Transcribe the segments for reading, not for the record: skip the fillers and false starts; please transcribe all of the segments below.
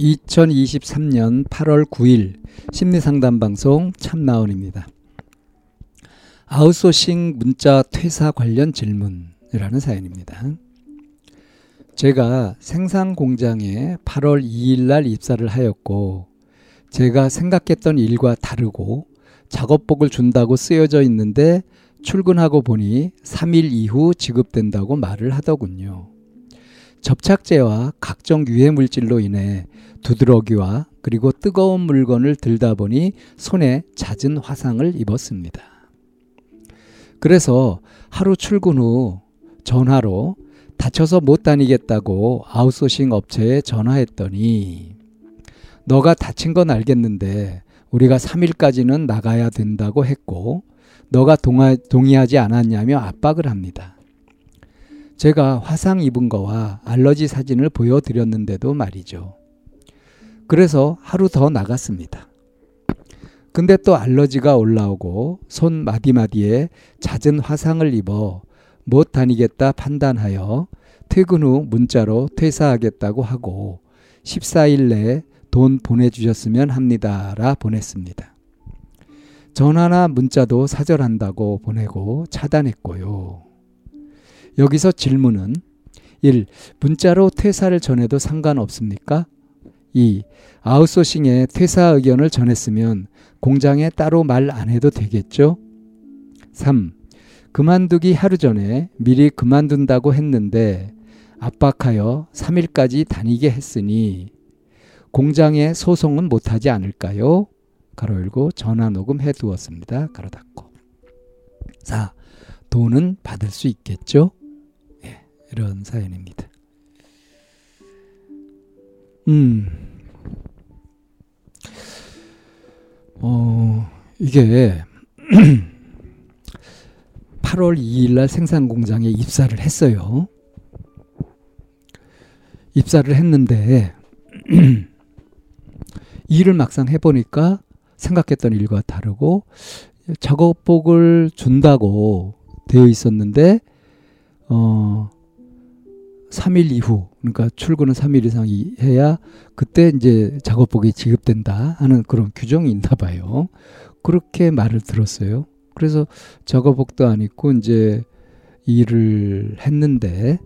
2023년 8월 9일 심리상담방송 참나원입니다. 아웃소싱 문자 퇴사 관련 질문이라는 사연입니다. 제가 생산공장에 8월 2일 날 입사를 하였고 제가 생각했던 일과 다르고 작업복을 준다고 쓰여져 있는데 출근하고 보니 3일 이후 지급된다고 말을 하더군요. 접착제와 각종 유해물질로 인해 두드러기와 그리고 뜨거운 물건을 들다 보니 손에 잦은 화상을 입었습니다. 그래서 하루 출근 후 전화로 다쳐서 못 다니겠다고 아웃소싱 업체에 전화했더니 너가 다친 건 알겠는데 우리가 3일까지는 나가야 된다고 했고 너가 동의하지 않았냐며 압박을 합니다. 제가 화상 입은 거와 알러지 사진을 보여드렸는데도 말이죠. 그래서 하루 더 나갔습니다. 근데 또 알러지가 올라오고 손 마디마디에 잦은 화상을 입어 못 다니겠다 판단하여 퇴근 후 문자로 퇴사하겠다고 하고 14일 내에 돈 보내주셨으면 합니다라 보냈습니다. 전화나 문자도 사절한다고 보내고 차단했고요. 여기서 질문은 1. 문자로 퇴사를 전해도 상관없습니까? 2. 아웃소싱에 퇴사 의견을 전했으면 공장에 따로 말 안 해도 되겠죠? 3. 그만두기 하루 전에 미리 그만둔다고 했는데 압박하여 3일까지 다니게 했으니 공장에 소송은 못하지 않을까요? 가로 열고 전화 녹음 해두었습니다. 가로 닫고 4. 돈은 받을 수 있겠죠? 이런 사연입니다. 이게 8월 2일 날 생산공장에 입사를 했어요. 입사를 했는데 일을 막상 해보니까 생각했던 일과 다르고 작업복을 준다고 되어 있었는데 3일 이후, 그러니까 출근은 3일 이상 해야 그때 이제 작업복이 지급된다 하는 그런 규정이 있나 봐요. 그렇게 말을 들었어요. 그래서 작업복도 안 입고 이제 일을 했는데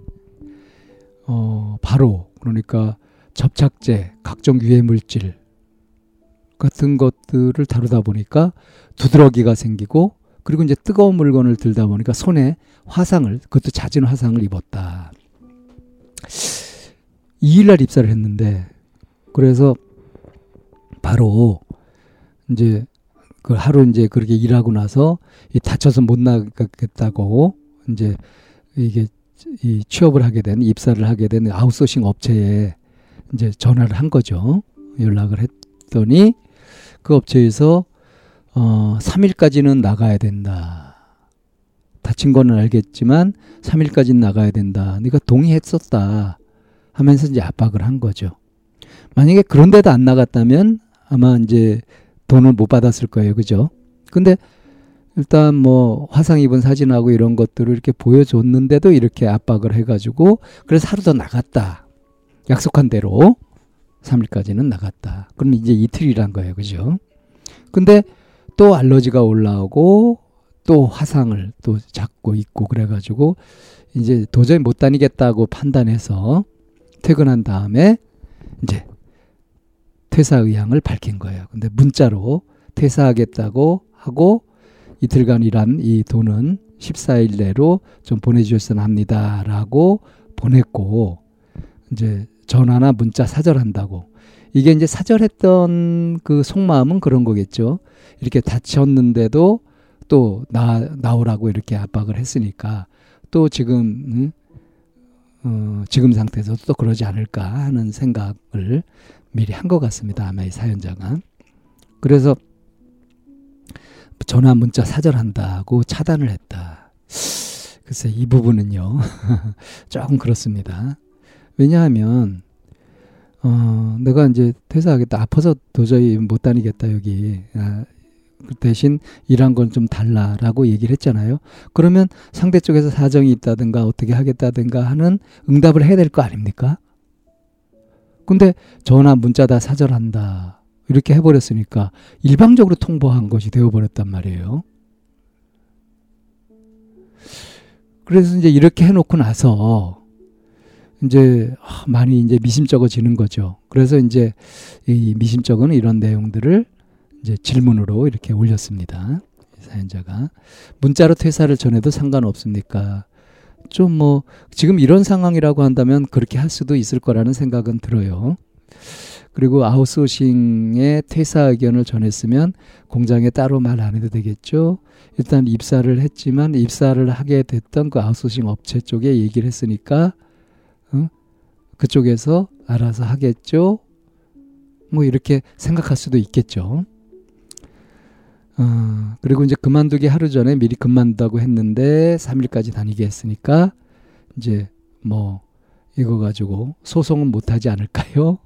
바로 그러니까 접착제, 각종 유해물질 같은 것들을 다루다 보니까 두드러기가 생기고 그리고 이제 뜨거운 물건을 들다 보니까 손에 화상을, 그것도 잦은 화상을 입었다. 2일날 입사를 했는데 그래서 바로 이제 그 하루 이제 그렇게 일하고 나서 다쳐서 못 나가겠다고 이제 이게 이 취업을 하게 된 입사를 하게 된 아웃소싱 업체에 이제 전화를 한 거죠. 연락을 했더니 그 업체에서 3일까지는 나가야 된다. 다친 거는 알겠지만 3일까지는 나가야 된다. 네가 동의했었다 하면서 이제 압박을 한 거죠. 만약에 그런데도 안 나갔다면 아마 이제 돈을 못 받았을 거예요. 그죠? 근데 일단 뭐 화상 입은 사진하고 이런 것들을 이렇게 보여줬는데도 이렇게 압박을 해가지고 그래서 하루 더 나갔다. 약속한 대로 3일까지는 나갔다. 그럼 이제 이틀이란 거예요. 그죠? 근데 또 알러지가 올라오고 또 화상을 또 잡고 있고 그래가지고 이제 도저히 못 다니겠다고 판단해서 퇴근한 다음에 이제 퇴사 의향을 밝힌 거예요. 근데 문자로 퇴사하겠다고 하고 이틀간 일한 이 돈은 14일 내로 좀 보내주셨으면 합니다. 라고 보냈고 이제 전화나 문자 사절한다고. 이게 이제 사절했던 그 속마음은 그런 거겠죠. 이렇게 다쳤는데도 또 나오라고 이렇게 압박을 했으니까 또 지금 지금 상태에서도 또 그러지 않을까 하는 생각을 미리 한 것 같습니다. 아마 이 사연자가. 그래서 전화 문자 사절한다고 차단을 했다. 글쎄 이 부분은요. 조금 그렇습니다. 왜냐하면 내가 이제 퇴사하겠다. 아파서 도저히 못 다니겠다 여기. 대신 일한 건 좀 달라라고 얘기를 했잖아요. 그러면 상대 쪽에서 사정이 있다든가 어떻게 하겠다든가 하는 응답을 해야 될 거 아닙니까? 근데 전화 문자 다 사절한다 이렇게 해버렸으니까 일방적으로 통보한 것이 되어버렸단 말이에요. 그래서 이제 이렇게 해놓고 나서 이제 많이 이제 미심쩍어지는 거죠. 그래서 이제 이 미심쩍은 이런 내용들을 이제 질문으로 이렇게 올렸습니다. 사연자가 문자로 퇴사를 전해도 상관없습니까? 좀 뭐 지금 이런 상황이라고 한다면 그렇게 할 수도 있을 거라는 생각은 들어요. 그리고 아웃소싱에 퇴사 의견을 전했으면 공장에 따로 말 안 해도 되겠죠. 일단 입사를 했지만 입사를 하게 됐던 그 아웃소싱 업체 쪽에 얘기를 했으니까 그쪽에서 알아서 하겠죠. 뭐 이렇게 생각할 수도 있겠죠. 그리고 이제 그만두기 하루 전에 미리 그만둔다고 했는데 3일까지 다니게 했으니까 이제 뭐 이거 가지고 소송은 못하지 않을까요?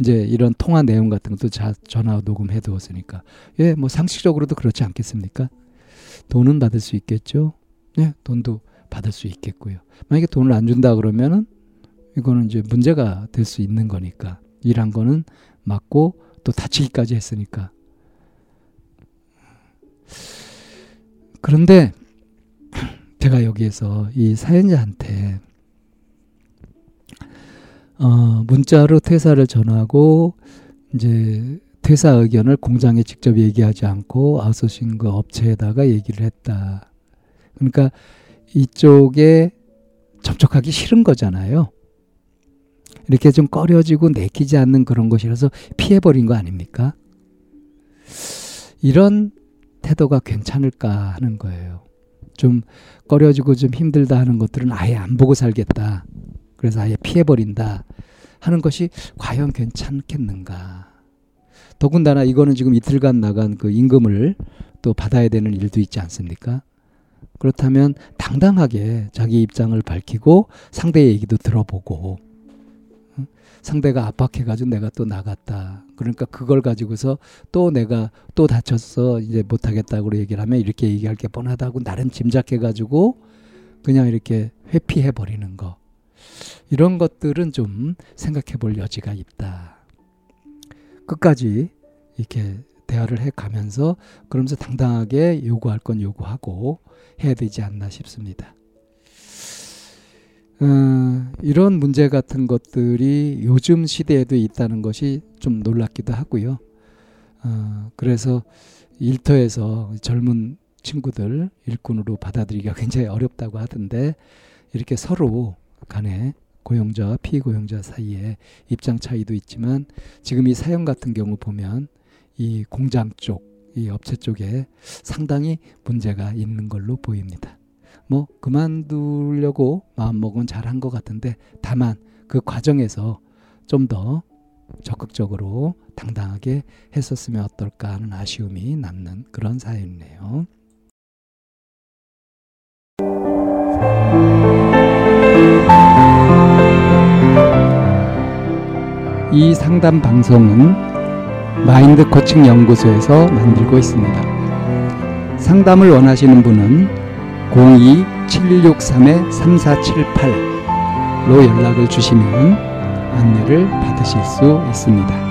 이제 이런 통화 내용 같은 것도 전화 녹음해 두었으니까 예, 뭐 상식적으로도 그렇지 않겠습니까? 돈은 받을 수 있겠죠. 예, 돈도 받을 수 있겠고요. 만약에 돈을 안 준다 그러면은 이거는 이제 문제가 될 수 있는 거니까 일한 거는 맞고 또 다치기까지 했으니까. 그런데 제가 여기에서 이 사연자한테 문자로 퇴사를 전하고 이제 퇴사 의견을 공장에 직접 얘기하지 않고 아웃소싱 그 업체에다가 얘기를 했다. 그러니까 이쪽에 접촉하기 싫은 거잖아요. 이렇게 좀 꺼려지고 내키지 않는 그런 것이라서 피해버린 거 아닙니까? 이런 태도가 괜찮을까 하는 거예요. 좀 꺼려지고 좀 힘들다 하는 것들은 아예 안 보고 살겠다. 그래서 아예 피해버린다 하는 것이 과연 괜찮겠는가. 더군다나 이거는 지금 이틀간 나간 그 임금을 또 받아야 되는 일도 있지 않습니까? 그렇다면 당당하게 자기 입장을 밝히고 상대의 얘기도 들어보고 상대가 압박해가지고 내가 또 나갔다. 그러니까 그걸 가지고서 또 내가 또 다쳤어. 이제 못하겠다고 얘기를 하면 이렇게 얘기할 게 뻔하다고 나름 짐작해가지고 그냥 이렇게 회피해버리는 거. 이런 것들은 좀 생각해볼 여지가 있다. 끝까지 이렇게 대화를 해가면서 그러면서 당당하게 요구할 건 요구하고 해야 되지 않나 싶습니다. 이런 문제 같은 것들이 요즘 시대에도 있다는 것이 좀 놀랍기도 하고요. 그래서 일터에서 젊은 친구들 일꾼으로 받아들이기가 굉장히 어렵다고 하던데 이렇게 서로 간에 고용자와 피고용자 사이에 입장 차이도 있지만 지금 이 사연 같은 경우 보면 이 공장 쪽, 이 업체 쪽에 상당히 문제가 있는 걸로 보입니다. 뭐 그만두려고 마음먹은 잘한 것 같은데 다만 그 과정에서 좀 더 적극적으로 당당하게 했었으면 어떨까 하는 아쉬움이 남는 그런 사연이네요. 이 상담 방송은 마인드 코칭 연구소에서 만들고 있습니다. 상담을 원하시는 분은 02-763-3478로 연락을 주시면 안내를 받으실 수 있습니다.